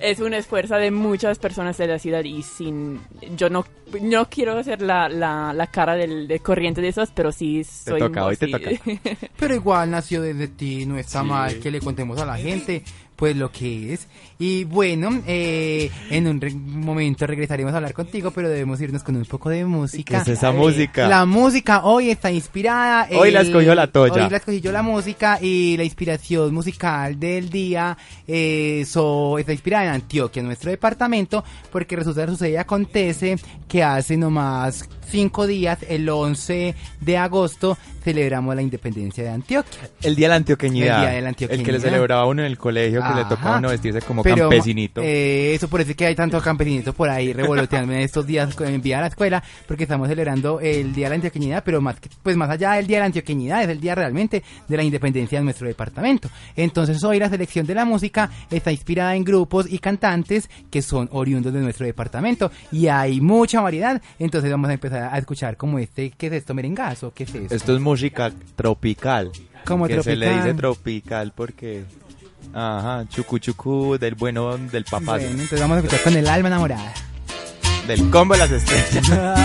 es un esfuerzo de muchas personas de la ciudad, y yo no quiero ser la cara de corriente de esas, pero sí soy... Te toca, hoy te toca. Pero igual nació desde ti, no está mal que le contemos a la gente pues lo que es. Y bueno, en un momento regresaremos a hablar contigo, pero debemos irnos con un poco de música. ¿Qué es esa música? La música hoy está inspirada. Hoy la escogió la Toya. Hoy la escogí yo, la música, y la inspiración musical del día está inspirada en Antioquia, en nuestro departamento, porque resulta, acontece que hace nomás 5 días, el 11 de agosto, celebramos la independencia de Antioquia. El Día de la Antioqueñidad. El Día de la Antioqueñidad. El que le celebraba a uno en el colegio, que le tocaba uno vestirse como campesinito. Eso, por eso es que hay tantos campesinitos por ahí revoloteando en estos días en vía a la escuela, porque estamos celebrando el Día de la Antioqueñidad, pero más que, pues más allá del Día de la Antioqueñidad, es el día realmente de la independencia de nuestro departamento. Entonces hoy la selección de la música está inspirada en grupos y cantantes que son oriundos de nuestro departamento, y hay mucha variedad. Entonces vamos a empezar a escuchar como este, ¿qué es esto? ¿Merengazo? ¿Qué es esto? Esto es música tropical. ¿Cómo que tropical? Se le dice tropical porque... Ajá, chucu chucu del bueno del papá. Bueno, entonces vamos a escuchar con el alma enamorada. Del combo de las estrellas.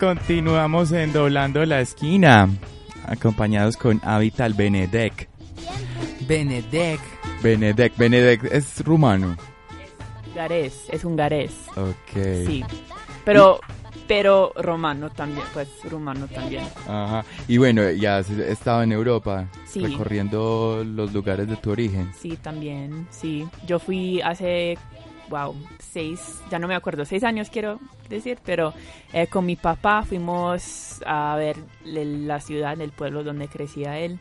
Continuamos en Doblando la Esquina, acompañados con Avital Benedek. Benedek es rumano. Es hungarés. Okay. Sí, pero romano también, pues rumano también. Ajá. Y bueno, ya has estado en Europa, sí, recorriendo los lugares de tu origen. Sí, también, sí. Yo fui hace... 6 años quiero decir, pero con mi papá fuimos a ver la ciudad, el pueblo donde crecía él,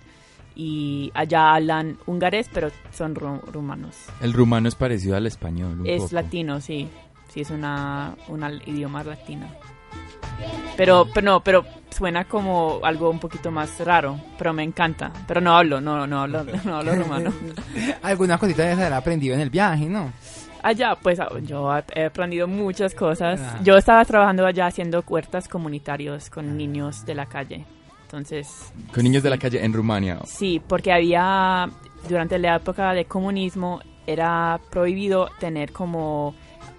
y allá hablan húngares, pero son rumanos. El rumano es parecido al español. Es poco latino, sí, es una idioma latino. Pero suena como algo un poquito más raro, pero me encanta. Pero no hablo rumano. Algunas cositas ya se las aprendido en el viaje, ¿no? Allá, pues yo he aprendido muchas cosas. Yo estaba trabajando allá haciendo huertas comunitarios con niños de la calle. Entonces, ¿con niños de la calle en Rumania? Sí, porque había, durante la época de comunismo, era prohibido tener como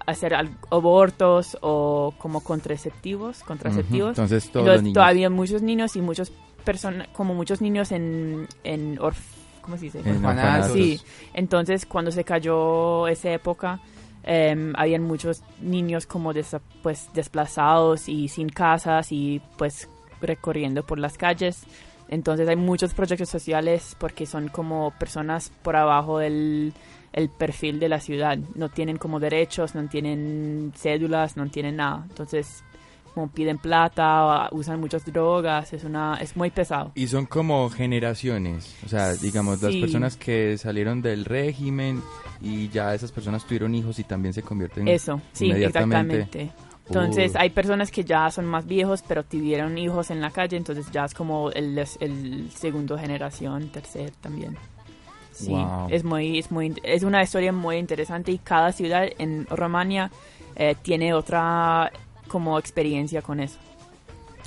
hacer abortos o como contraceptivos. Entonces, todavía muchos niños y muchas personas, como muchos niños en orfanatos. ¿Cómo se dice? Sí, entonces cuando se cayó esa época, Habían muchos niños como desplazados y sin casas y pues recorriendo por las calles. Entonces hay muchos proyectos sociales porque son como personas por abajo del el perfil de la ciudad. No tienen como derechos, no tienen cédulas, no tienen nada. Entonces como piden plata, usan muchas drogas, es muy pesado. Y son como generaciones, o sea, digamos, sí, las personas que salieron del régimen y ya esas personas tuvieron hijos y también se convierten inmediatamente. Exactamente. Entonces hay personas que ya son más viejos pero tuvieron hijos en la calle, entonces ya es como el segundo generación, tercer también. Sí, wow. Es una historia muy interesante y cada ciudad en Romania tiene otra como experiencia con eso.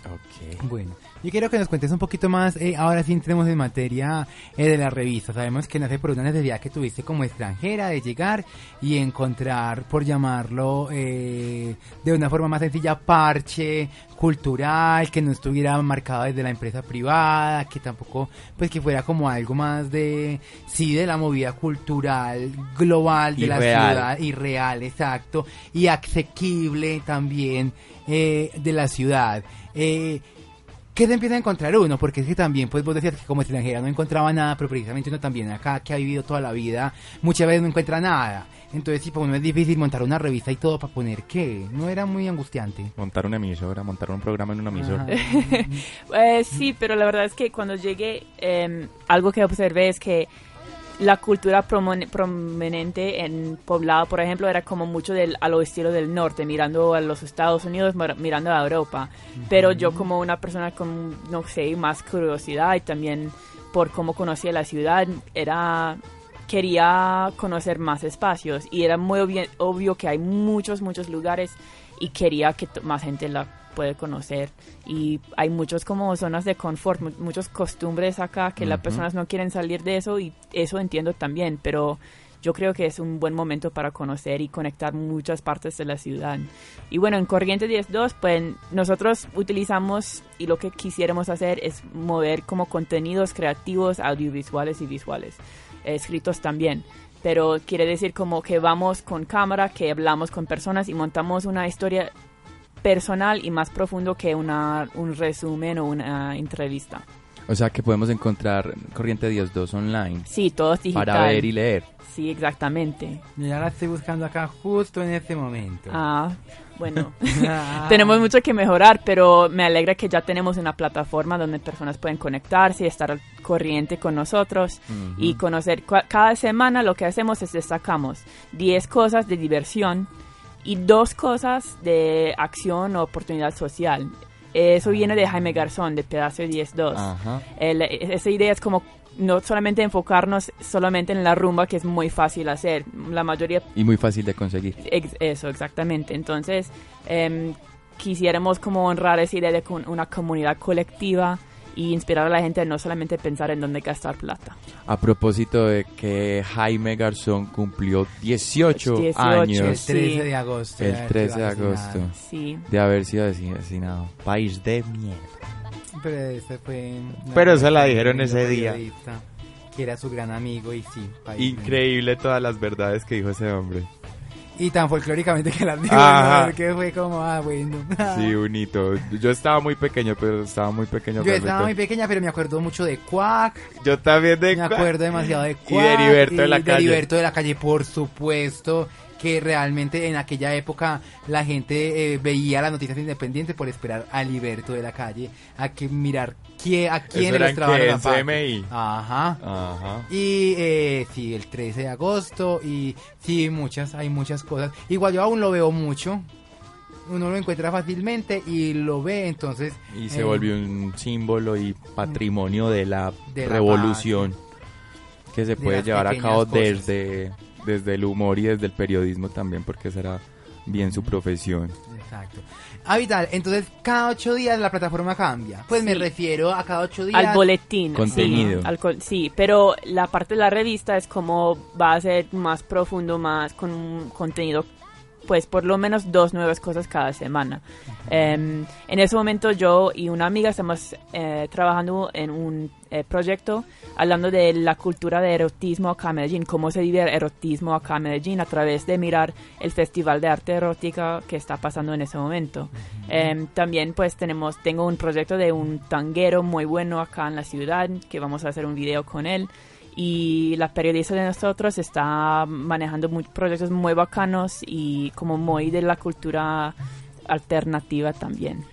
Okay. Bueno, yo quiero que nos cuentes un poquito más, ahora sí entremos en materia de la revista. Sabemos que nace por una necesidad que tuviste como extranjera de llegar y encontrar, por llamarlo de una forma más sencilla, parche cultural, que no estuviera marcado desde la empresa privada, que tampoco, pues que fuera como algo más de la movida cultural global de la ciudad, y real, exacto, y asequible también de la ciudad. ¿Qué se empieza a encontrar uno? Porque es que también, pues vos decías que como extranjera no encontraba nada, pero precisamente uno también acá que ha vivido toda la vida, muchas veces no encuentra nada. Entonces, sí, para uno es difícil montar una revista y todo para poner qué. ¿No era muy angustiante? Montar una emisora, montar un programa en una emisora. Sí, pero la verdad es que cuando llegué, algo que observé es que la cultura prominente en Poblado, por ejemplo, era como mucho a lo estilo del norte, mirando a los Estados Unidos, mirando a Europa. Uh-huh. Pero yo como una persona con, no sé, más curiosidad y también por cómo conocía la ciudad, quería conocer más espacios y era muy obvio que hay muchos lugares y quería que más gente la puede conocer, y hay muchos como zonas de confort, muchas costumbres acá que las personas no quieren salir de eso, y eso entiendo también, pero yo creo que es un buen momento para conocer y conectar muchas partes de la ciudad. Y bueno, en Corriente 10.2 pues nosotros utilizamos, y lo que quisiéramos hacer es mover como contenidos creativos, audiovisuales y visuales, escritos también. Pero quiere decir como que vamos con cámara, que hablamos con personas y montamos una historia personal y más profundo que un resumen o una entrevista. O sea que podemos encontrar Corriente 10.2 online. Sí, todo es digital. Para ver y leer. Sí, exactamente. Ya la estoy buscando acá justo en este momento. Ah, bueno. Tenemos mucho que mejorar, pero me alegra que ya tenemos una plataforma donde personas pueden conectarse y estar al corriente con nosotros y conocer. Cada semana lo que hacemos es destacamos 10 cosas de diversión y 2 cosas de acción o oportunidad social. Eso viene de Jaime Garzón, de Pedazo 10.2. Esa idea es como no solamente enfocarnos solamente en la rumba, que es muy fácil hacer, la mayoría... Y muy fácil de conseguir. Eso, exactamente. Entonces, quisiéramos como honrar esa idea de una comunidad colectiva y inspirar a la gente a no solamente pensar en dónde gastar plata. A propósito de que Jaime Garzón cumplió 18 años. El 13 de agosto. El 13 de agosto. Sí. De haber sido asesinado. País de mierda. Pero se la dijeron ese día. Que era su gran amigo y sí. País increíble todas las verdades que dijo ese hombre. Y tan folclóricamente que las digo, ¿no? Porque fue como, bueno. Sí, un hito. Yo estaba muy pequeño, pero estaba muy pequeño. Yo estaba muy pequeña, pero me acuerdo mucho de Cuac. Yo también de Cuac. Me acuerdo demasiado de Cuac. Y de Heriberto de la Calle. De Heriberto de la Calle, por supuesto, que realmente en aquella época la gente veía las noticias independientes por esperar a Heriberto de la Calle, a que mirar a quién les trabaja la CMI. Ajá. Y sí, el 13 de agosto, y sí, hay muchas cosas. Igual yo aún lo veo mucho. Uno lo encuentra fácilmente y lo ve, entonces... Y se volvió un símbolo y patrimonio de la revolución paz, que se puede llevar a cabo desde el humor y desde el periodismo también, porque será bien su profesión. Exacto. Avital, entonces cada 8 días la plataforma cambia. Pues sí, me refiero a cada 8 días al boletín, contenido. Sí, pero la parte de la revista es como va a ser más profundo, más con contenido pues por lo menos 2 nuevas cosas cada semana. En ese momento yo y una amiga estamos trabajando en un proyecto hablando de la cultura de erotismo acá en Medellín, cómo se vive el erotismo acá en Medellín a través de mirar el Festival de Arte Erótica que está pasando en ese momento. También pues tengo un proyecto de un tanguero muy bueno acá en la ciudad que vamos a hacer un video con él. Y la periodista de nosotros está manejando proyectos muy bacanos y como muy de la cultura alternativa también.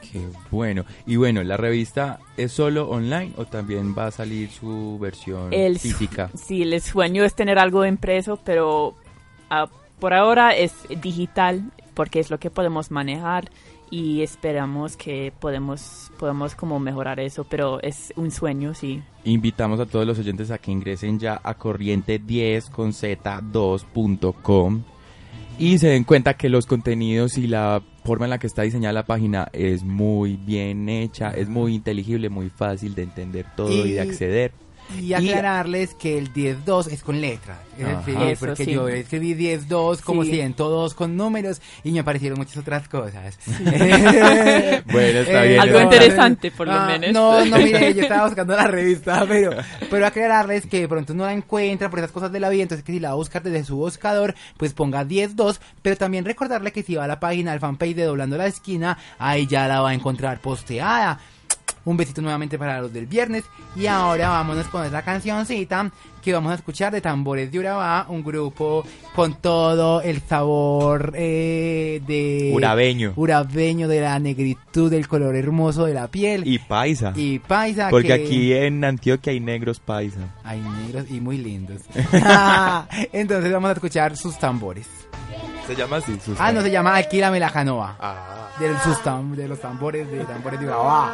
Qué bueno. Y bueno, ¿la revista es solo online o también va a salir su versión física? Sí, el sueño es tener algo impreso, pero por ahora es digital porque es lo que podemos manejar y esperamos que podamos como mejorar eso, pero es un sueño, sí. Invitamos a todos los oyentes a que ingresen ya a corriente10z2.com y se den cuenta que los contenidos y la forma en la que está diseñada la página es muy bien hecha, es muy inteligible, muy fácil de entender todo y de acceder. Y aclararles que el 10.2 es con letras, porque sí. Yo escribí 10.2 como 102 con números y me aparecieron muchas otras cosas. Sí. Bueno, está bien. Algo interesante, por lo menos. No, mire, yo estaba buscando la revista, pero aclararles que de pronto no la encuentra por esas cosas de la vida, entonces que si la va a buscar desde su buscador, pues ponga 10.2, pero también recordarle que si va a la página, al fanpage de Doblando la Esquina, ahí ya la va a encontrar posteada. Un besito nuevamente para los del viernes. Y ahora vámonos con esta cancioncita que vamos a escuchar de Tambores de Urabá, un grupo con todo el sabor de urabeño, de la negritud, del color hermoso de la piel. Y paisa. Porque aquí en Antioquia hay negros paisa. Hay negros y muy lindos. Entonces vamos a escuchar sus tambores. ¿Se llama así? Se llama Alquílame la Canoa. Ah. De los tambores de Urabá.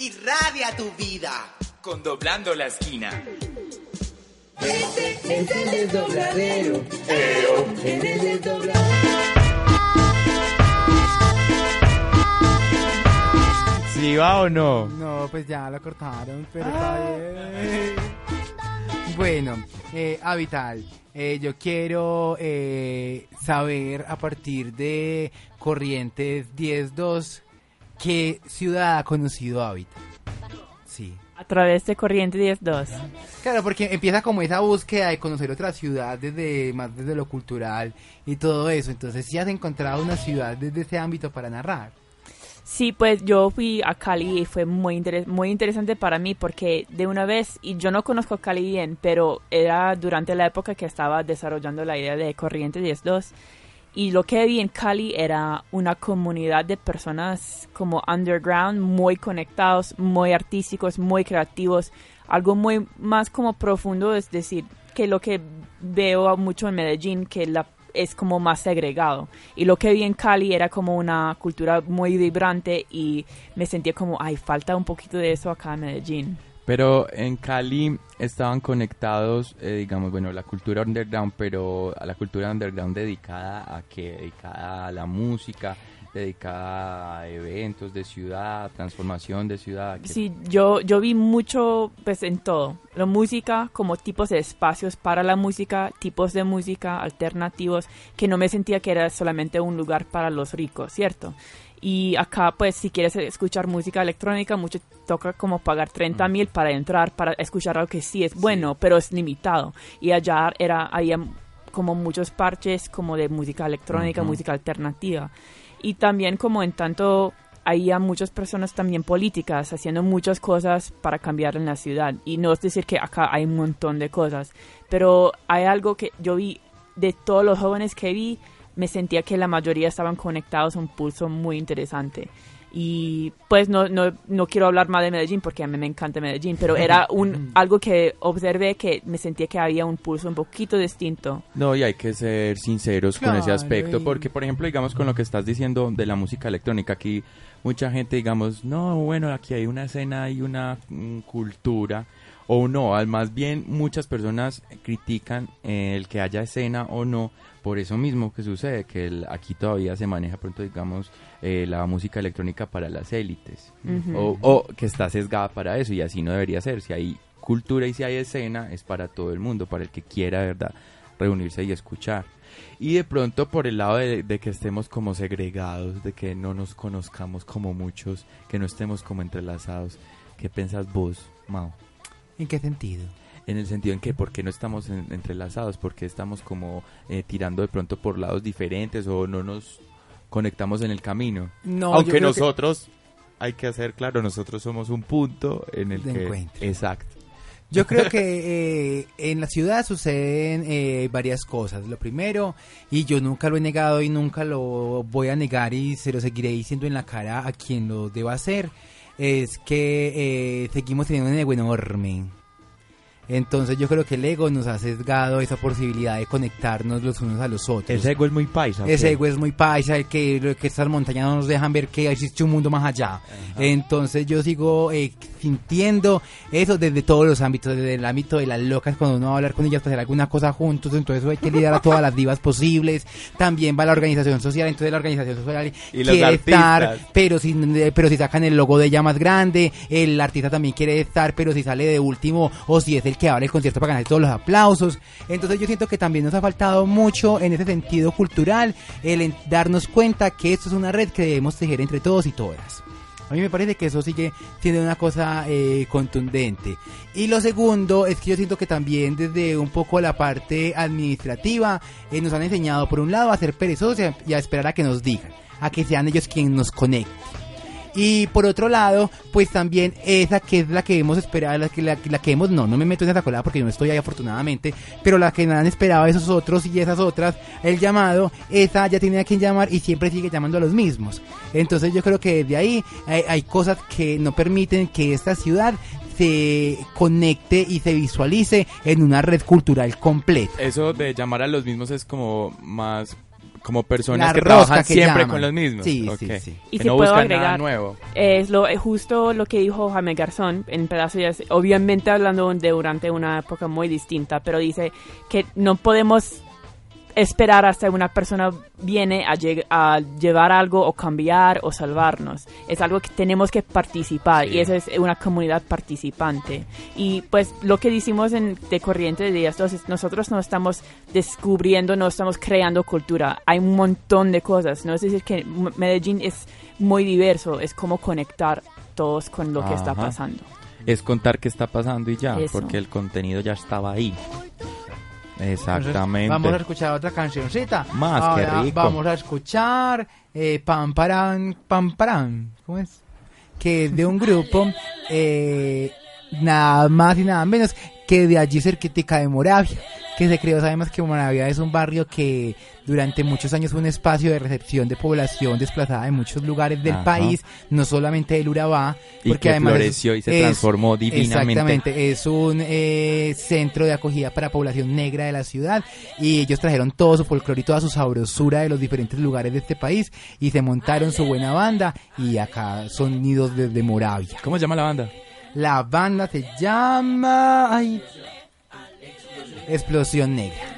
Irradia tu vida con Doblando la Esquina. Este es el desdobladero. En el desdobladero. ¿Sí va o no? No, pues ya lo cortaron, pero bueno, Avital, yo quiero saber a partir de Corrientes 10.2 qué ciudad ha conocido Avital. Sí. A través de Corriente 10.2. Claro, porque empieza como esa búsqueda de conocer otra ciudad desde más desde lo cultural y todo eso. Entonces, ¿sí has encontrado una ciudad desde ese ámbito para narrar? Sí, pues yo fui a Cali y fue muy interesante para mí porque de una vez, y yo no conozco Cali bien, pero era durante la época que estaba desarrollando la idea de Corriente 10.2 y lo que vi en Cali era una comunidad de personas como underground, muy conectados, muy artísticos, muy creativos, algo muy más como profundo, es decir, que lo que veo mucho en Medellín, que es como más segregado, y lo que vi en Cali era como una cultura muy vibrante y me sentía como, ay, falta un poquito de eso acá en Medellín. Pero en Cali estaban conectados, digamos, bueno, la cultura underground, pero a la cultura underground dedicada a qué, dedicada a la música, dedicada a eventos de ciudad, transformación de ciudad. Sí, yo vi mucho, pues en todo, la música, como tipos de espacios para la música, tipos de música alternativos, que no me sentía que era solamente un lugar para los ricos, ¿cierto? Y acá, pues, si quieres escuchar música electrónica, mucho toca como pagar 30,000 para entrar, para escuchar algo que sí es bueno, sí, pero es limitado. Y allá había como muchos parches como de música electrónica, música alternativa. Y también como en tanto había muchas personas también políticas haciendo muchas cosas para cambiar en la ciudad. Y no es decir que acá hay un montón de cosas, pero hay algo que yo vi de todos los jóvenes que vi, me sentía que la mayoría estaban conectados a un pulso muy interesante. Y pues no quiero hablar más de Medellín porque a mí me encanta Medellín, pero era algo que observé que me sentía que había un pulso un poquito distinto. No, y hay que ser sinceros con ese aspecto, porque por ejemplo, digamos con lo que estás diciendo de la música electrónica, aquí mucha gente, digamos, no, bueno, aquí hay una escena y una cultura, o no, más bien muchas personas critican el que haya escena o no, por eso mismo que sucede, que aquí todavía se maneja pronto, digamos, la música electrónica para las élites, o que está sesgada para eso, y así no debería ser. Si hay cultura y si hay escena, es para todo el mundo, para el que quiera, ¿verdad?, reunirse y escuchar. Y de pronto por el lado de que estemos como segregados, de que no nos conozcamos como muchos, que no estemos como entrelazados, ¿qué pensás vos, Mau? ¿En qué sentido? En el sentido en que por qué no estamos entrelazados, por qué estamos como tirando de pronto por lados diferentes o no nos conectamos en el camino. No, aunque nosotros, hay que hacer claro, nosotros somos un punto en el que encuentro. Exacto. Yo creo que en la ciudad suceden varias cosas. Lo primero, y yo nunca lo he negado y nunca lo voy a negar y se lo seguiré diciendo en la cara a quien lo deba hacer, es que seguimos teniendo un ego enorme. Entonces yo creo que el ego nos ha sesgado esa posibilidad de conectarnos los unos a los otros. Ese ego es muy paisa. Ese ego es muy paisa, el que estas montañas no nos dejan ver que existe un mundo más allá. Ajá. Entonces yo sigo sintiendo eso desde todos los ámbitos, desde el ámbito de las locas, cuando uno va a hablar con ellas para hacer alguna cosa juntos, entonces hay que lidiar a todas las divas posibles. También va la organización social, entonces la organización social y quiere estar, pero si sacan el logo de ella más grande, el artista también quiere estar, pero si sale de último o si es el que abre el concierto para ganar todos los aplausos. Entonces yo siento que también nos ha faltado mucho en ese sentido cultural el darnos cuenta que esto es una red que debemos tejer entre todos y todas. A mí me parece que eso sigue siendo una cosa contundente. Y lo segundo es que yo siento que también desde un poco la parte administrativa nos han enseñado por un lado a ser perezosos y a esperar a que nos digan, a que sean ellos quienes nos conecten. Y por otro lado, pues también esa que es la que hemos esperado, la que hemos, no me meto en esa colada porque yo no estoy ahí afortunadamente, pero la que han esperado esos otros y esas otras, el llamado, esa ya tiene a quien llamar y siempre sigue llamando a los mismos. Entonces yo creo que desde ahí hay cosas que no permiten que esta ciudad se conecte y se visualice en una red cultural completa. Eso de llamar a los mismos es como más Como personas que trabajan que siempre llaman con los mismos. Sí, okay, sí, sí. Y que si no puedo agregar nada nuevo. Es justo lo que dijo Jaime Garzón, en pedazos, obviamente hablando durante una época muy distinta, pero dice que no podemos esperar hasta una persona viene a llevar algo o cambiar o salvarnos. Es algo que tenemos que participar, sí, y esa es una comunidad participante. Y pues lo que decimos de Corriente 10.2 es nosotros no estamos descubriendo, no estamos creando cultura. Hay un montón de cosas, ¿no? Es decir, que Medellín es muy diverso, es como conectar todos con lo que está pasando. Es contar qué está pasando y ya, eso, porque el contenido ya estaba ahí. Exactamente. Entonces, vamos a escuchar otra cancioncita. Más ahora, que rico. Vamos a escuchar Pam Parán, ¿cómo es? Que es de un grupo nada más y nada menos que de allí cerquita de Moravia, que se creó. Sabemos que Moravia es un barrio que durante muchos años fue un espacio de recepción de población desplazada de muchos lugares del país, no solamente del Urabá, y porque que además floreció y se transformó divinamente. Exactamente, es un centro de acogida para población negra de la ciudad, y ellos trajeron todo su folclore y toda su sabrosura de los diferentes lugares de este país, y se montaron su buena banda, y acá sonidos desde Moravia. ¿Cómo se llama la banda? La banda se llama... Explosión Negra.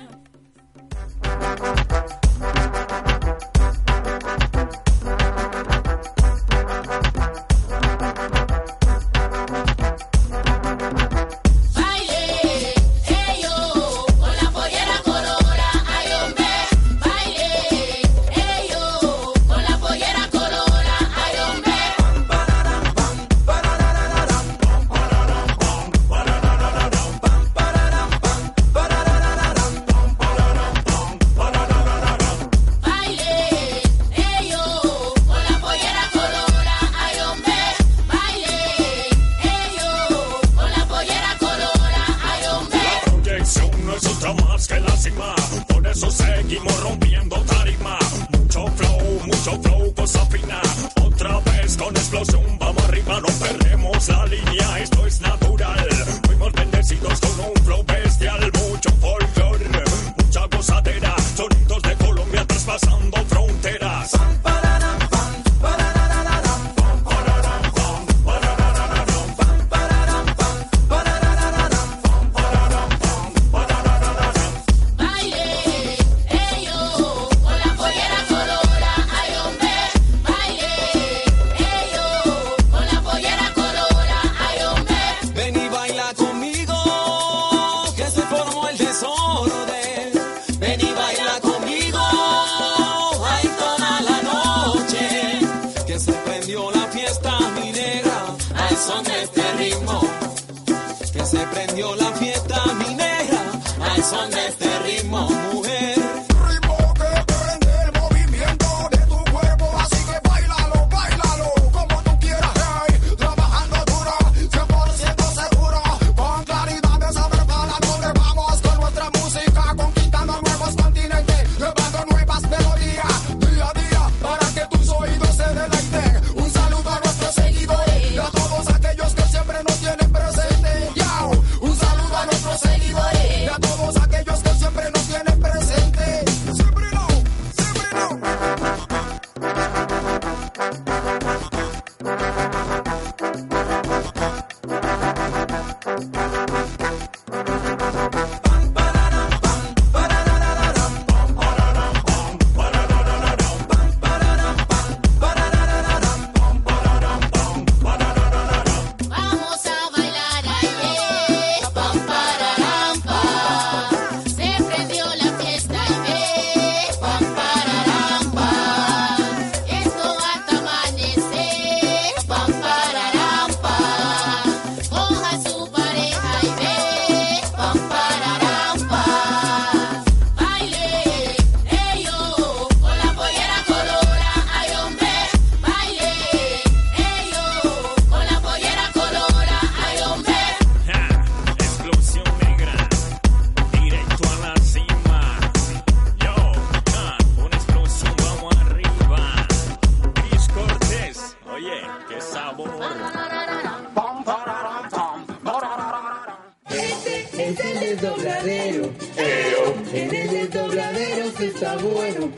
está bueno,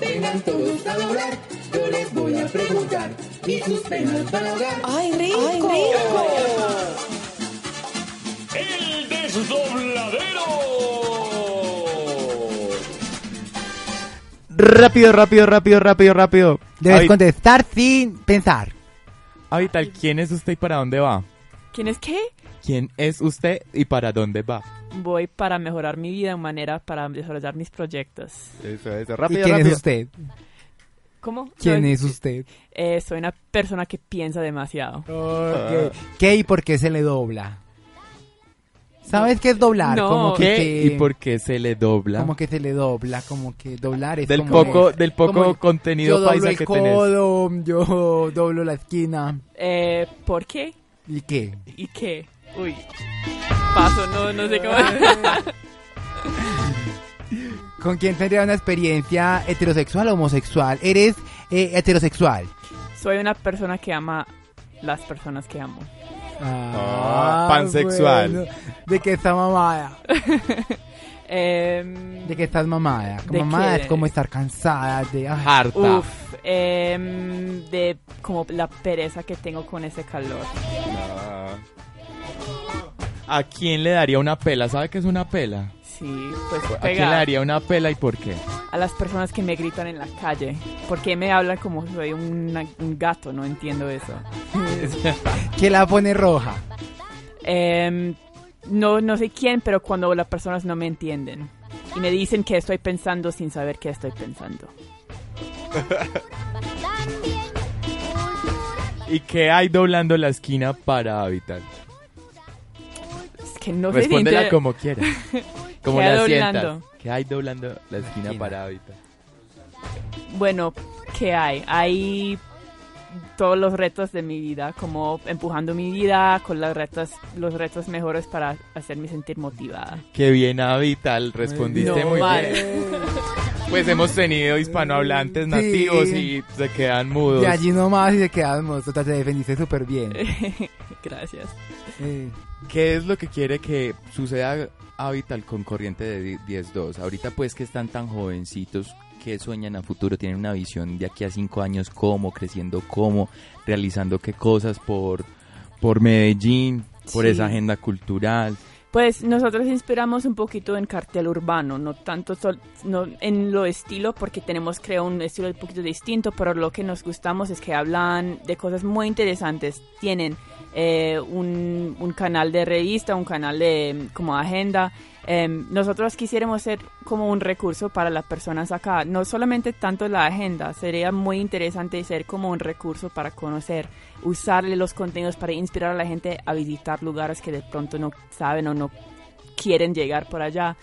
vengan todos a doblar, yo les voy a preguntar, y sus penas para ahogar. ¡Ay, rico! ¡Ay, rico! ¡El desdobladero! Rápido. Debes contestar sin pensar. Avital, ¿quién es usted y para dónde va? ¿Quién es qué? ¿Quién es usted y para dónde va? Voy para mejorar mi vida en manera para desarrollar mis proyectos. Eso. Rápido. ¿Y quién es usted? ¿Cómo? ¿Quién es usted? Soy una persona que piensa demasiado. Okay. ¿Qué y por qué se le dobla? ¿Sabes qué es doblar? No. Como que ¿y por qué se le dobla? Como que se le dobla, como que doblar es del poco contenido paisa que tenés. Yo doblo el codo, yo doblo la esquina. ¿Por qué? ¿Y qué? Uy, paso, no sé cómo. ¿Con quién tendría una experiencia heterosexual o homosexual? ¿Eres heterosexual? Soy una persona que ama las personas que amo. Pansexual. Bueno. ¿De qué está mamada? ¿De qué estás mamada? Mamada es como estar cansada, de harta. De como la pereza que tengo con ese calor. ¿A quién le daría una pela? ¿Sabe qué es una pela? Sí, pues pegada. ¿A quién le daría una pela y por qué? A las personas que me gritan en la calle. ¿Por qué me hablan como soy un gato? No entiendo eso. ¿Qué la pone roja? No sé quién, pero cuando las personas no me entienden. Y me dicen que estoy pensando sin saber qué estoy pensando. ¿Y qué hay doblando la esquina para Avital? No sé. Respóndela si como quieras. Como la sientas. ¿Qué hay doblando la esquina para Avital? Bueno, ¿qué hay? Hay todos los retos de mi vida, como empujando mi vida con los retos mejores para hacerme sentir motivada. Qué bien, Avital, respondiste muy bien. Pues hemos tenido hispanohablantes nativos y se quedan mudos. Y allí nomás y se quedan mudos. Te defendiste súper bien. Gracias. ¿Qué es lo que quiere que suceda Avital con Corriente de 10.2? Ahorita pues que están tan jovencitos, ¿qué sueñan a futuro? ¿Tienen una visión de aquí a 5 años? ¿Cómo? ¿Creciendo cómo? ¿Realizando qué cosas por Medellín? ¿Por esa agenda cultural? Pues nosotros inspiramos un poquito en Cartel Urbano, no tanto no en lo estilo, porque tenemos creo un estilo un poquito distinto, pero lo que nos gustamos es que hablan de cosas muy interesantes. Tienen un canal de revista, un canal de como agenda. Nosotros quisiéramos ser como un recurso para las personas acá, no solamente tanto la agenda, sería muy interesante ser como un recurso para conocer, usarle los contenidos para inspirar a la gente a visitar lugares que de pronto no saben o no quieren llegar por allá.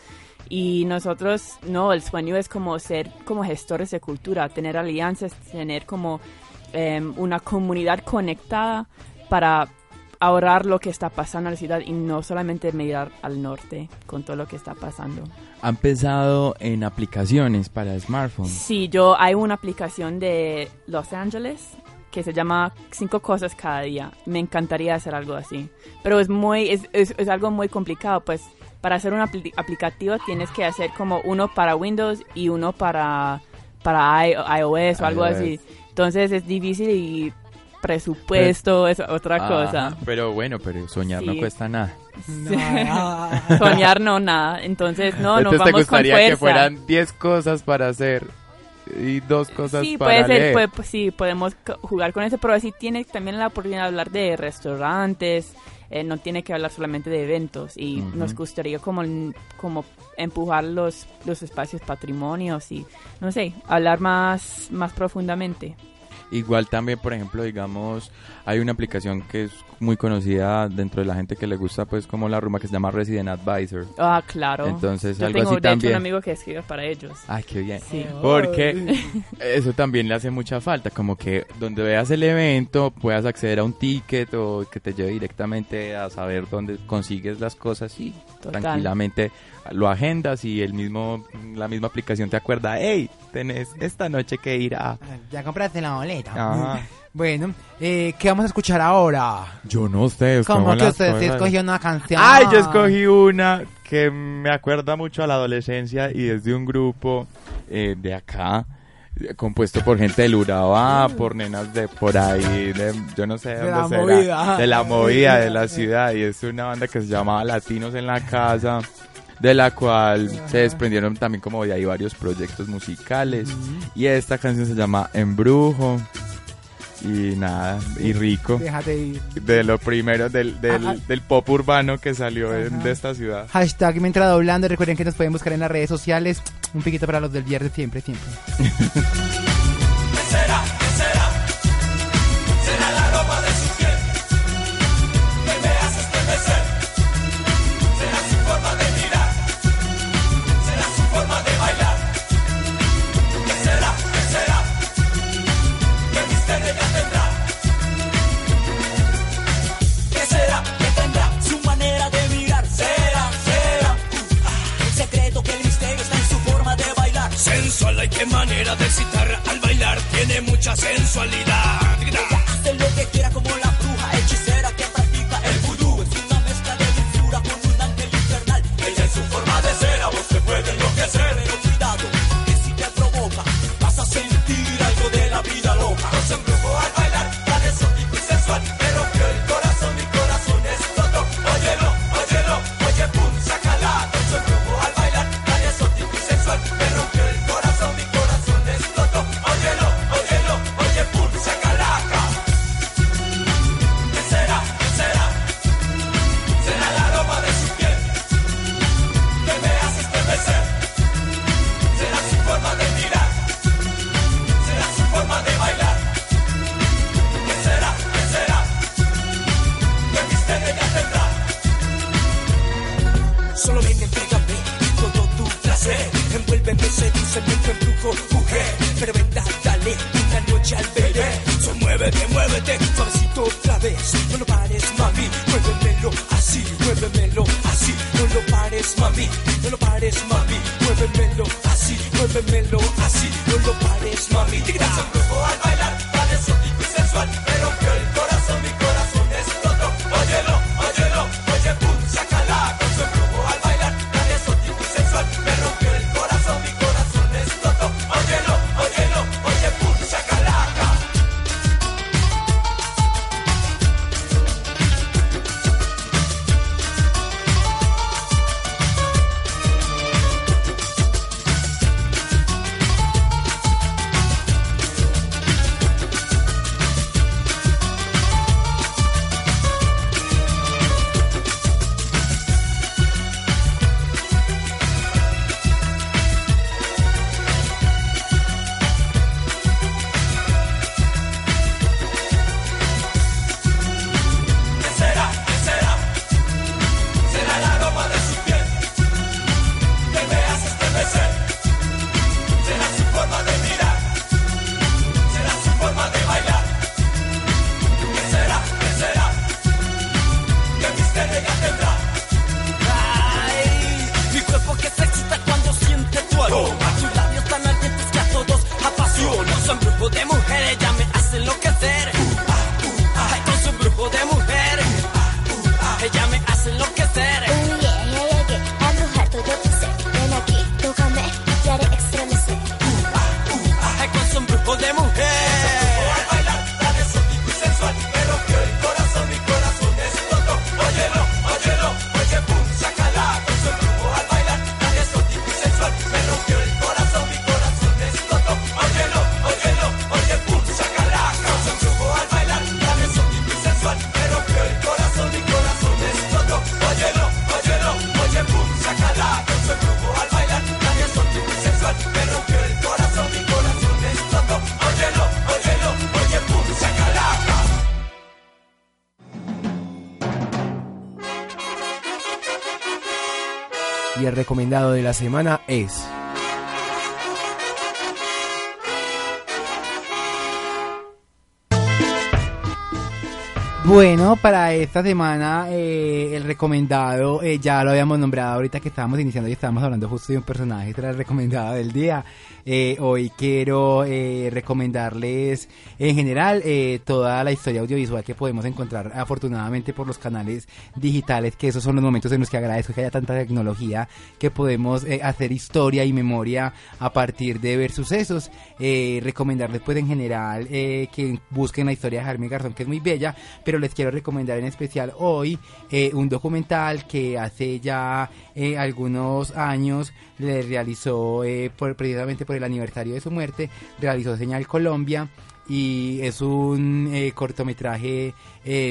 Y nosotros, no, el sueño es como ser como gestores de cultura, tener alianzas, tener como una comunidad conectada para ahorrar lo que está pasando en la ciudad y no solamente mirar al norte con todo lo que está pasando. ¿Han pensado en aplicaciones para smartphones? Sí, hay una aplicación de Los Ángeles que se llama 5 Cosas Cada Día. Me encantaría hacer algo así, pero es algo muy complicado, pues para hacer un aplicativo tienes que hacer como uno para Windows y uno para iOS o algo así. Entonces es difícil y presupuesto es otra cosa. Pero bueno, pero soñar no cuesta nada. No. Soñar no nada. Entonces nos vamos con fuerza. ¿Te gustaría que fueran 10 cosas para hacer y 2 cosas para leer? Sí, podemos jugar con eso, pero así tiene también la oportunidad de hablar de restaurantes, no tiene que hablar solamente de eventos y nos gustaría como empujar los espacios patrimonios y no sé, hablar más profundamente. Igual también, por ejemplo, digamos, hay una aplicación que es muy conocida dentro de la gente que le gusta, pues, como la rumba, que se llama Resident Advisor. Ah, claro. Entonces, yo algo tengo, así también. Yo tengo, de hecho, un amigo que escribe para ellos. Ay, qué bien. Sí. Porque eso también le hace mucha falta, como que donde veas el evento puedas acceder a un ticket o que te lleve directamente a saber dónde consigues las cosas y total, tranquilamente lo agendas y la misma aplicación te acuerda, hey, tenés esta noche que ir a... Ya compraste la boleta. Ajá. Bueno, ¿qué vamos a escuchar ahora? Yo no sé. ¿Cómo que usted sí escogió una canción? Ay, yo escogí una que me acuerda mucho a la adolescencia y es de un grupo de acá, compuesto por gente del Urabá, por nenas de por ahí, yo no sé de dónde será, movida. De la movida de la ciudad, y es una banda que se llamaba Latinos en la Casa, de la cual se desprendieron también como de ahí varios proyectos musicales, y esta canción se llama Embrujo. Y nada, y rico. Déjate ir. De lo primero del pop urbano que salió de esta ciudad. Hashtag mientras doblando. Recuerden que nos pueden buscar en las redes sociales. Un piquito para los del viernes, siempre, siempre. Sensual, y qué manera de excitar al bailar, tiene mucha sensualidad. Ella hace lo que quiera como la bruja hechicera que practica el vudú. Es una mezcla de dulzura con un ángel infernal. Ella en su forma de ser a vos te puede enloquecer. Pero cuidado, que si te provoca, vas a sentir algo de la vida loca. Los embrujó al bailar, tan exótico y sensual, pero que el corazón, mi corazón explotó. Óyelo, óyelo, oye, pum, sácala. Los embrujó al bailar, tan exótico y sensual, pero que el envuélveme, seduce, mientras embrujo, mujer. Pero venga, dale una noche al bebé. So, muévete, muévete, suavecito otra vez. No lo pares, mami, muévemelo así, no lo pares, mami, no lo pares, mami, muévemelo así, no lo pares, mami. Te grasa un poco al bailar, tan exótico y sensual, pero que el corazón, mi corazón explotó. Óyelo, óyelo, oye, pum, sácala, con su embrujo al bailar, tan exótico y sensual, pero que el recomendado de la semana es Bueno, para esta semana el recomendado, ya lo habíamos nombrado ahorita que estábamos iniciando y estábamos hablando justo de un personaje tras el recomendado del día. Hoy quiero recomendarles en general toda la historia audiovisual que podemos encontrar afortunadamente por los canales digitales, que esos son los momentos en los que agradezco que haya tanta tecnología que podemos hacer historia y memoria a partir de ver sucesos. Recomendarles pues en general que busquen la historia de Jaime Garzón, que es muy bella, pero les quiero recomendar en especial hoy un documental que hace ya algunos años le realizó precisamente por el aniversario de su muerte, realizó Señal Colombia, y es un cortometraje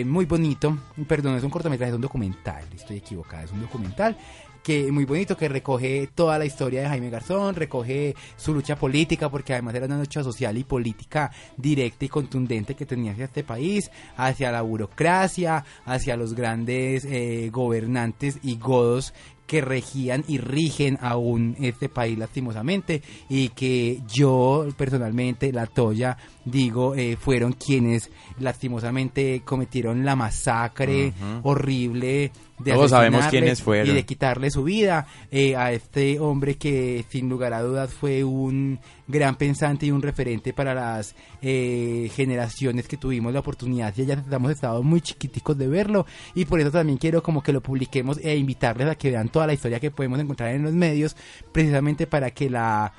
muy bonito, perdón, es un cortometraje, es un documental, estoy equivocada, es un documental que muy bonito, que recoge toda la historia de Jaime Garzón, recoge su lucha política, porque además era una lucha social y política directa y contundente que tenía hacia este país, hacia la burocracia, hacia los grandes gobernantes y godos que regían y rigen aún este país lastimosamente, y que yo personalmente, la Toya, digo, fueron quienes lastimosamente cometieron la masacre horrible de todos sabemos quiénes fueron, y de quitarle su vida a este hombre que sin lugar a dudas fue un gran pensante y un referente para las generaciones que tuvimos la oportunidad, y ya estamos estado muy chiquiticos de verlo, y por eso también quiero como que lo publiquemos e invitarles a que vean toda la historia que podemos encontrar en los medios, precisamente para que la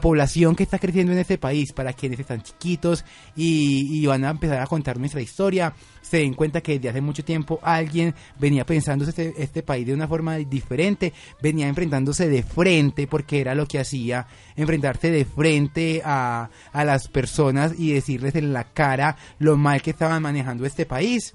población que está creciendo en este país, para quienes están chiquitos y van a empezar a contar nuestra historia, se den cuenta que desde hace mucho tiempo alguien venía pensándose este país de una forma diferente, venía enfrentándose de frente, porque era lo que hacía, enfrentarse de frente a las personas y decirles en la cara lo mal que estaban manejando este país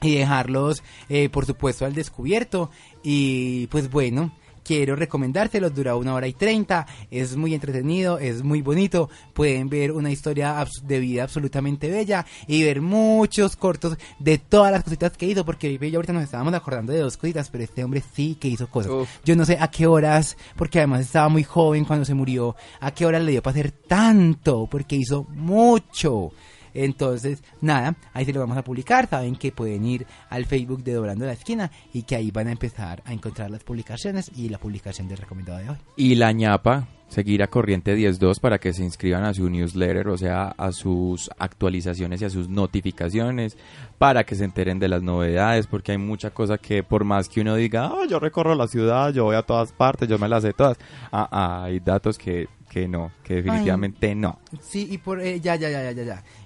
y dejarlos, por supuesto, al descubierto. Y pues bueno, quiero recomendárselos, dura 1 hora y 30, es muy entretenido, es muy bonito, pueden ver una historia de vida absolutamente bella y ver muchos cortos de todas las cositas que hizo, porque yo ahorita nos estábamos acordando de 2 cositas, pero este hombre sí que hizo cosas. Yo no sé a qué horas, porque además estaba muy joven cuando se murió, a qué horas le dio para hacer tanto, porque hizo mucho. Entonces, nada, ahí se lo vamos a publicar. Saben que pueden ir al Facebook de Doblando la Esquina y que ahí van a empezar a encontrar las publicaciones y la publicación del recomendado de hoy. Y la ñapa, seguir a Corriente 10.2 para que se inscriban a su newsletter, o sea, a sus actualizaciones y a sus notificaciones, para que se enteren de las novedades, porque hay mucha cosa que por más que uno diga, oh, yo recorro la ciudad, yo voy a todas partes, yo me las sé todas, hay datos que definitivamente no. Sí, y por ya.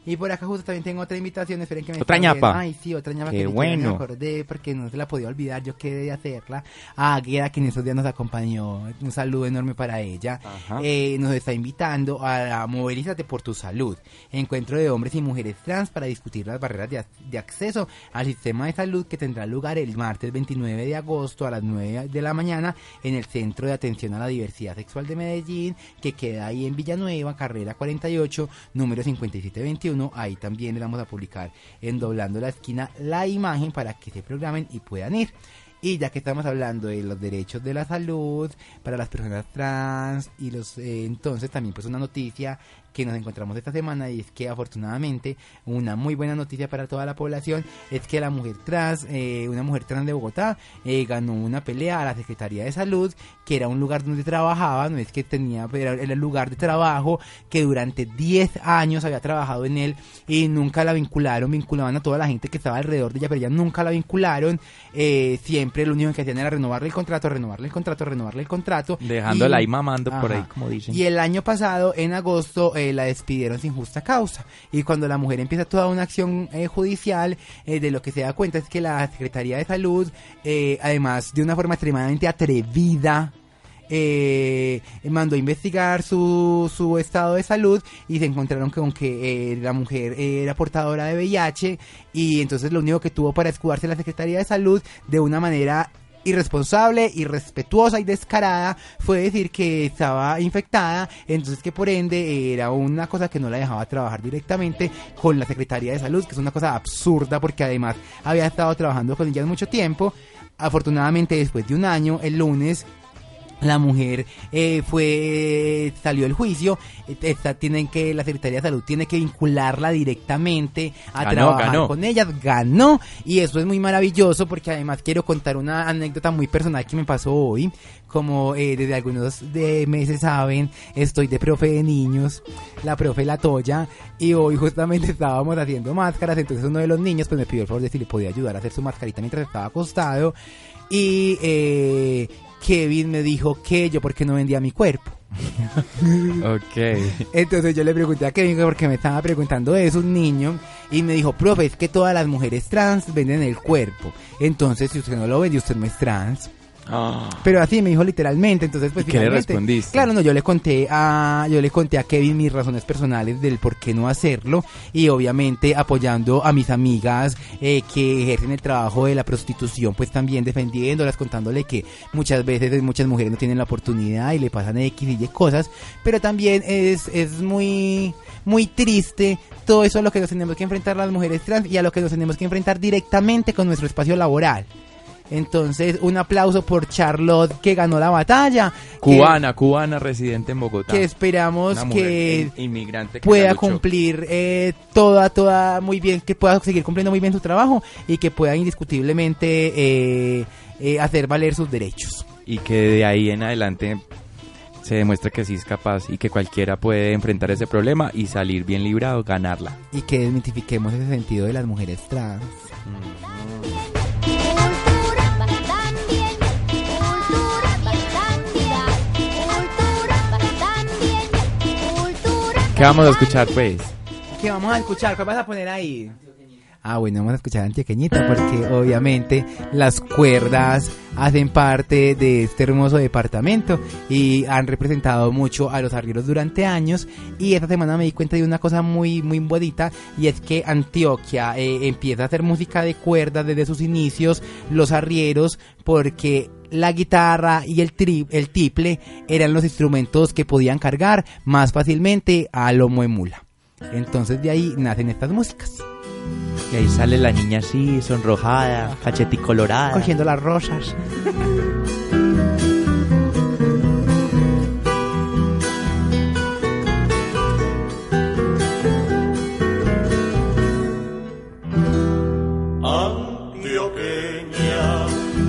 Y por acá justo también tengo otra invitación, esperen que me otra ñapa. Ay, sí, otra ñapa que bueno. Me acordé porque no se la podía olvidar, yo quedé de hacerla. A Aguera, que en estos días nos acompañó, un saludo enorme para ella. Nos está invitando a Movilízate por tu Salud, encuentro de hombres y mujeres trans para discutir las barreras de acceso al sistema de salud, que tendrá lugar el martes 29 de agosto a las 9 de la mañana en el Centro de Atención a la Diversidad Sexual de Medellín, que queda ahí en Villanueva, carrera 48, número 5721. Ahí también le vamos a publicar en Doblando la Esquina la imagen para que se programen y puedan ir. Y ya que estamos hablando de los derechos de la salud para las personas trans y los entonces también pues una noticia que nos encontramos esta semana, y es que afortunadamente una muy buena noticia para toda la población es que la mujer trans, una mujer trans de Bogotá, ganó una pelea a la Secretaría de Salud, que era un lugar donde trabajaba, no es que tenía, era el lugar de trabajo que durante 10 años había trabajado en él y nunca la vinculaban a toda la gente que estaba alrededor de ella, pero ella nunca la vincularon, siempre lo único que hacían era renovarle el contrato, dejándola ahí mamando por ahí, como dicen. Y el año pasado en agosto la despidieron sin justa causa, y cuando la mujer empieza toda una acción judicial, de lo que se da cuenta es que la Secretaría de Salud, además de una forma extremadamente atrevida, mandó a investigar su estado de salud, y se encontraron con que la mujer era portadora de VIH, y entonces lo único que tuvo para escudarse la Secretaría de Salud de una manera irresponsable, irrespetuosa y descarada fue decir que estaba infectada, entonces que por ende era una cosa que no la dejaba trabajar directamente con la Secretaría de Salud, que es una cosa absurda porque además había estado trabajando con ellas mucho tiempo. Afortunadamente, después de un año, el lunes La mujer salió del juicio, la Secretaría de Salud tiene que vincularla directamente a trabajar con ella, ganó, y eso es muy maravilloso porque además quiero contar una anécdota muy personal que me pasó hoy. Como desde algunos meses saben, estoy de profe de niños, la profe La Toya, y hoy justamente estábamos haciendo máscaras, entonces uno de los niños pues me pidió el favor de si le podía ayudar a hacer su mascarita mientras estaba acostado, y Kevin me dijo que yo por qué no vendía mi cuerpo. Ok. Entonces yo le pregunté a Kevin porque me estaba preguntando eso, un niño, y me dijo, profe, es que todas las mujeres trans venden el cuerpo. Entonces, si usted no lo vende, usted no es trans. Oh. Pero así me dijo literalmente, entonces pues ¿qué le respondiste? Claro, no, yo le conté a Kevin mis razones personales del por qué no hacerlo, y obviamente apoyando a mis amigas que ejercen el trabajo de la prostitución, pues también defendiéndolas, contándole que muchas veces muchas mujeres no tienen la oportunidad y le pasan X y cosas, pero también es muy, muy triste todo eso a lo que nos tenemos que enfrentar las mujeres trans y a lo que nos tenemos que enfrentar directamente con nuestro espacio laboral. Entonces, un aplauso por Charlotte, que ganó la batalla. Cubana, residente en Bogotá. Que esperamos que inmigrante que pueda cumplir toda muy bien, que pueda seguir cumpliendo muy bien su trabajo y que pueda indiscutiblemente hacer valer sus derechos. Y que de ahí en adelante se demuestra que sí es capaz y que cualquiera puede enfrentar ese problema y salir bien librado, ganarla. Y que desmitifiquemos ese sentido de las mujeres trans. ¿Qué vamos a escuchar, pues? ¿Qué vamos a escuchar? ¿Qué vas a poner ahí? Ah, bueno, vamos a escuchar Antioqueñita porque obviamente las cuerdas hacen parte de este hermoso departamento y han representado mucho a los arrieros durante años, y esta semana me di cuenta de una cosa muy, muy bonita, y es que Antioquia empieza a hacer música de cuerdas desde sus inicios, los arrieros, porque la guitarra y el tiple eran los instrumentos que podían cargar más fácilmente a lomo de mula. Entonces de ahí nacen estas músicas. Y ahí sale la niña así, sonrojada, cacheticolorada, cogiendo las rosas. Antioqueña,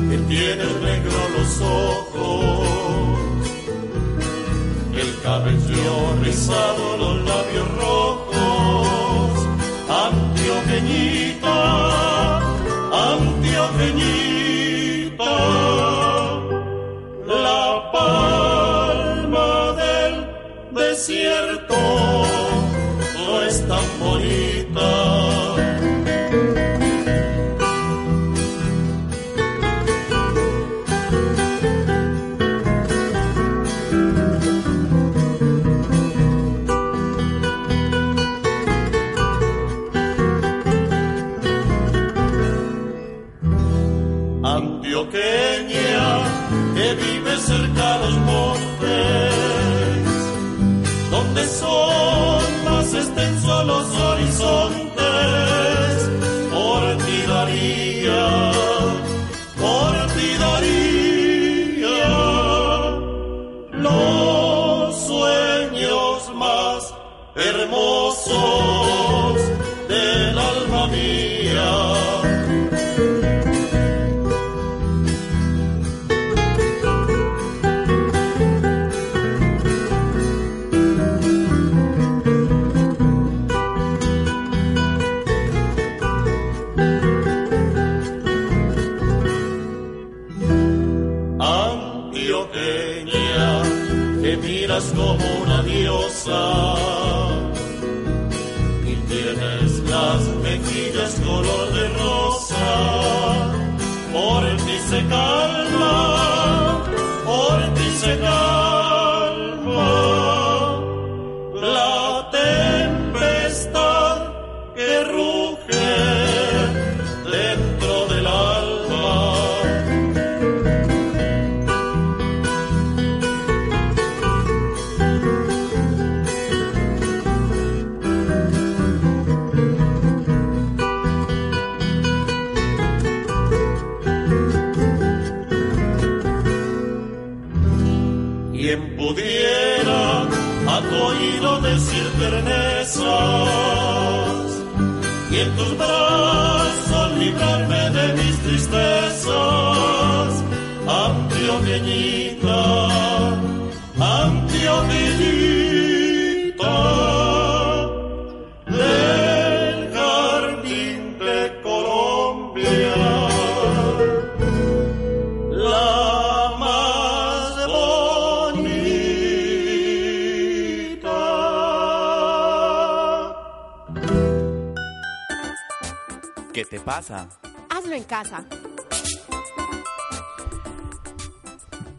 que tienes negro los ojos, el cabello rizado, los labios rojos. Antioqueñita, la palma del desierto no es tan bonita. Antioqueña, que vive cerca de los montes, donde son más extensos los horizontes, por ti daría los sueños más hermosos del alma mía. Como una diosa y tienes las mejillas ternezas y en tus brazos librarme de mis tristezas. Antioqueñita, antioqueñita del jardín de Colombia, la más bonita. ¿Qué te pasa? Hazlo en casa.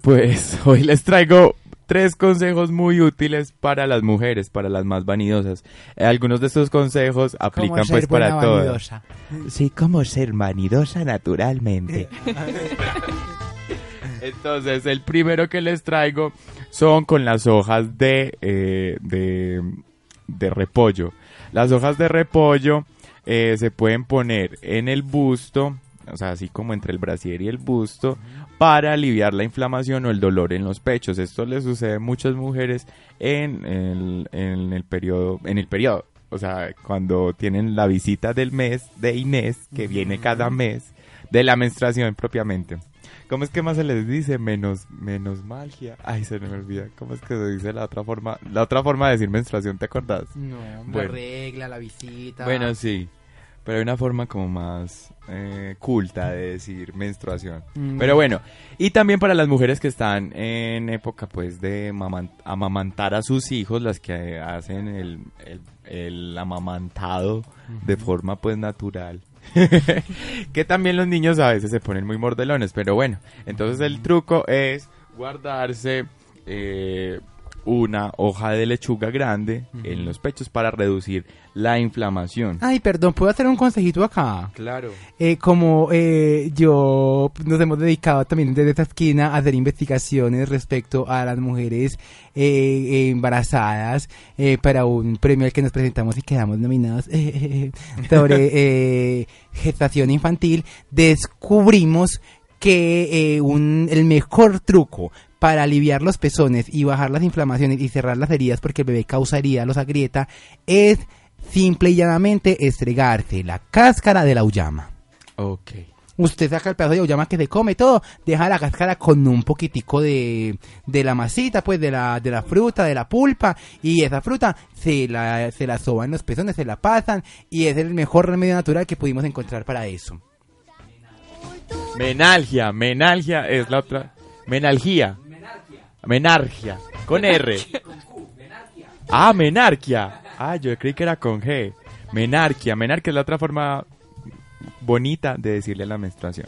Pues hoy les traigo 3 consejos muy útiles para las mujeres, para las más vanidosas. Algunos de estos consejos aplican pues para todos. Sí, cómo ser vanidosa naturalmente. Entonces, el primero que les traigo son con las hojas de repollo. Las hojas de repollo se pueden poner en el busto, o sea, así como entre el brasier y el busto, para aliviar la inflamación o el dolor en los pechos. Esto le sucede a muchas mujeres en el periodo, o sea, cuando tienen la visita del mes de Inés, que viene cada mes, de la menstruación propiamente. ¿Cómo es que más se les dice? Menosmalgia. Ay, se me olvida. ¿Cómo es que se dice la otra forma? La otra forma de decir menstruación, ¿te acordás? No, bueno. La regla, la visita. Bueno, sí. Pero hay una forma como más culta de decir menstruación. Pero bueno, y también para las mujeres que están en época pues de amamantar a sus hijos, las que hacen el amamantado de forma pues natural. Que también los niños a veces se ponen muy mordelones, pero bueno. Entonces el truco es guardarse una hoja de lechuga grande en los pechos para reducir la inflamación. Ay, perdón, ¿puedo hacer un consejito acá? Claro. Como yo nos hemos dedicado también desde esta esquina a hacer investigaciones respecto a las mujeres embarazadas para un premio al que nos presentamos y quedamos nominados sobre gestación infantil, descubrimos que el mejor truco para aliviar los pezones y bajar las inflamaciones y cerrar las heridas, porque el bebé causa heridas, los agrieta, es simple y llanamente estregarte la cáscara de la uyama. Ok. Usted saca el pedazo de uyama que se come todo, deja la cáscara con un poquitico de la masita, pues de la fruta, de la pulpa, y esa fruta se la soban los pezones, se la pasan, y es el mejor remedio natural que pudimos encontrar para eso. Menalgia es la otra. Menarquia. Con R. Con Q. Menarquia. Ah, menarquia. Ah, yo creí que era con G. Menarquia es la otra forma bonita de decirle la menstruación.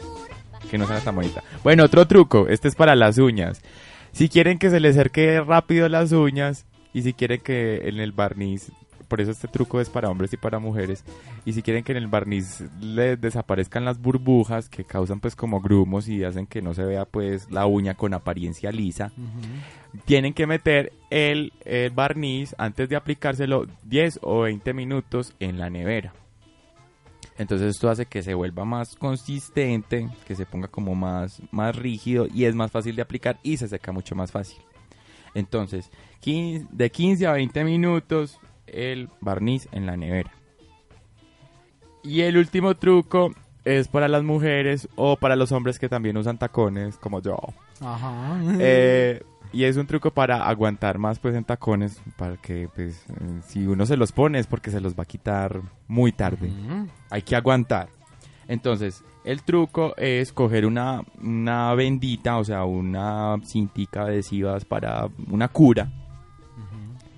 Que no suena tan bonita. Bueno, otro truco. Este es para las uñas. Si quieren que se les acerque rápido las uñas y si quieren que en el barniz... Por eso este truco es para hombres y para mujeres. Y si quieren que en el barniz les desaparezcan las burbujas que causan pues como grumos y hacen que no se vea pues la uña con apariencia lisa, tienen que meter el barniz antes de aplicárselo 10 o 20 minutos en la nevera. Entonces esto hace que se vuelva más consistente, que se ponga como más rígido y es más fácil de aplicar y se seca mucho más fácil. Entonces, de 15 a 20 minutos... el barniz en la nevera. Y el último truco es para las mujeres o para los hombres que también usan tacones como yo. Ajá. Y es un truco para aguantar más pues en tacones, para que pues si uno se los pone es porque se los va a quitar muy tarde. Hay que aguantar. Entonces el truco es coger una bendita, o sea una cintica adhesivas para una cura,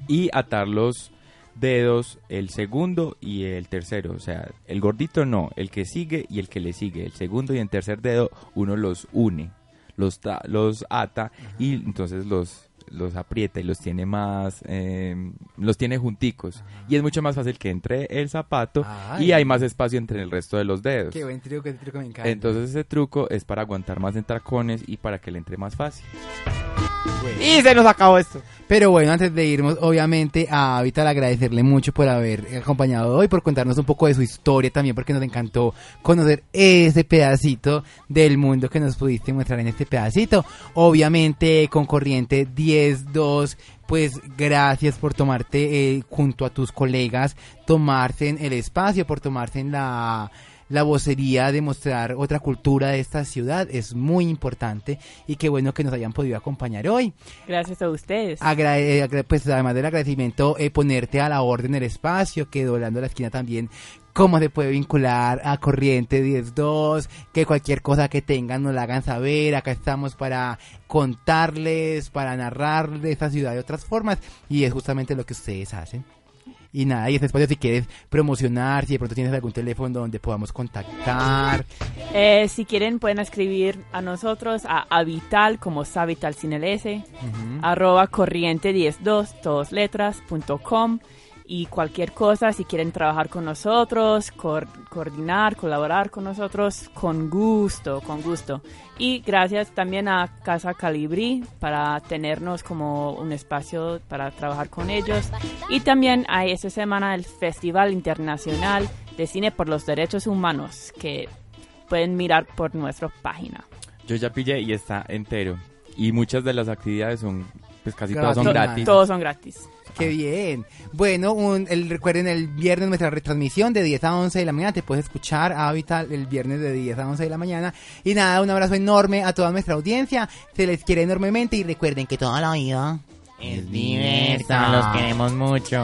y atar los dedos, el segundo y el tercero, o sea, el gordito no, el que sigue y el que le sigue, el segundo y el tercer dedo, uno los une, los ata. Ajá. Y entonces los aprieta y los tiene más, los tiene junticos. Ajá. Y es mucho más fácil que entre el zapato. Ay. Y hay más espacio entre el resto de los dedos. Qué buen truco, ese truco me encanta. Entonces ese truco es para aguantar más en tacones y para que le entre más fácil. Bueno. Y se nos acabó esto. Pero bueno, antes de irnos, obviamente, a Avital agradecerle mucho por haber acompañado hoy, por contarnos un poco de su historia también, porque nos encantó conocer ese pedacito del mundo que nos pudiste mostrar en este pedacito. Obviamente, con Corriente 10 10.2, pues gracias por tomarte junto a tus colegas, tomarse en el espacio, por tomarse en la vocería de mostrar otra cultura de esta ciudad. Es muy importante y qué bueno que nos hayan podido acompañar hoy. Gracias a ustedes. Pues además del agradecimiento, ponerte a la orden el espacio, que Doblando la Esquina también, cómo se puede vincular a Corriente 10.2, que cualquier cosa que tengan nos la hagan saber, acá estamos para contarles, para narrarles esta ciudad de otras formas, y es justamente lo que ustedes hacen. Y nada, y este espacio, si quieres promocionar, si de pronto tienes algún teléfono donde podamos contactar. Si quieren pueden escribir a nosotros a Avital, como Savital sin el S, @ Corriente 10.2, todas letras, .com. Y cualquier cosa, si quieren trabajar con nosotros, coordinar, colaborar con nosotros, con gusto. Y gracias también a Casa Calibri para tenernos como un espacio para trabajar con ellos. Y también hay esta semana el Festival Internacional de Cine por los Derechos Humanos, que pueden mirar por nuestra página. Yo ya pillé y está entero. Y muchas de las actividades son, pues casi todas son gratis. Todos son gratis. ¡Qué bien! Bueno, recuerden el viernes nuestra retransmisión de 10 a 11 de la mañana. Te puedes escuchar a Avital el viernes de 10 a 11 de la mañana. Y nada, un abrazo enorme a toda nuestra audiencia. Se les quiere enormemente y recuerden que toda la vida es diversa. Los queremos mucho.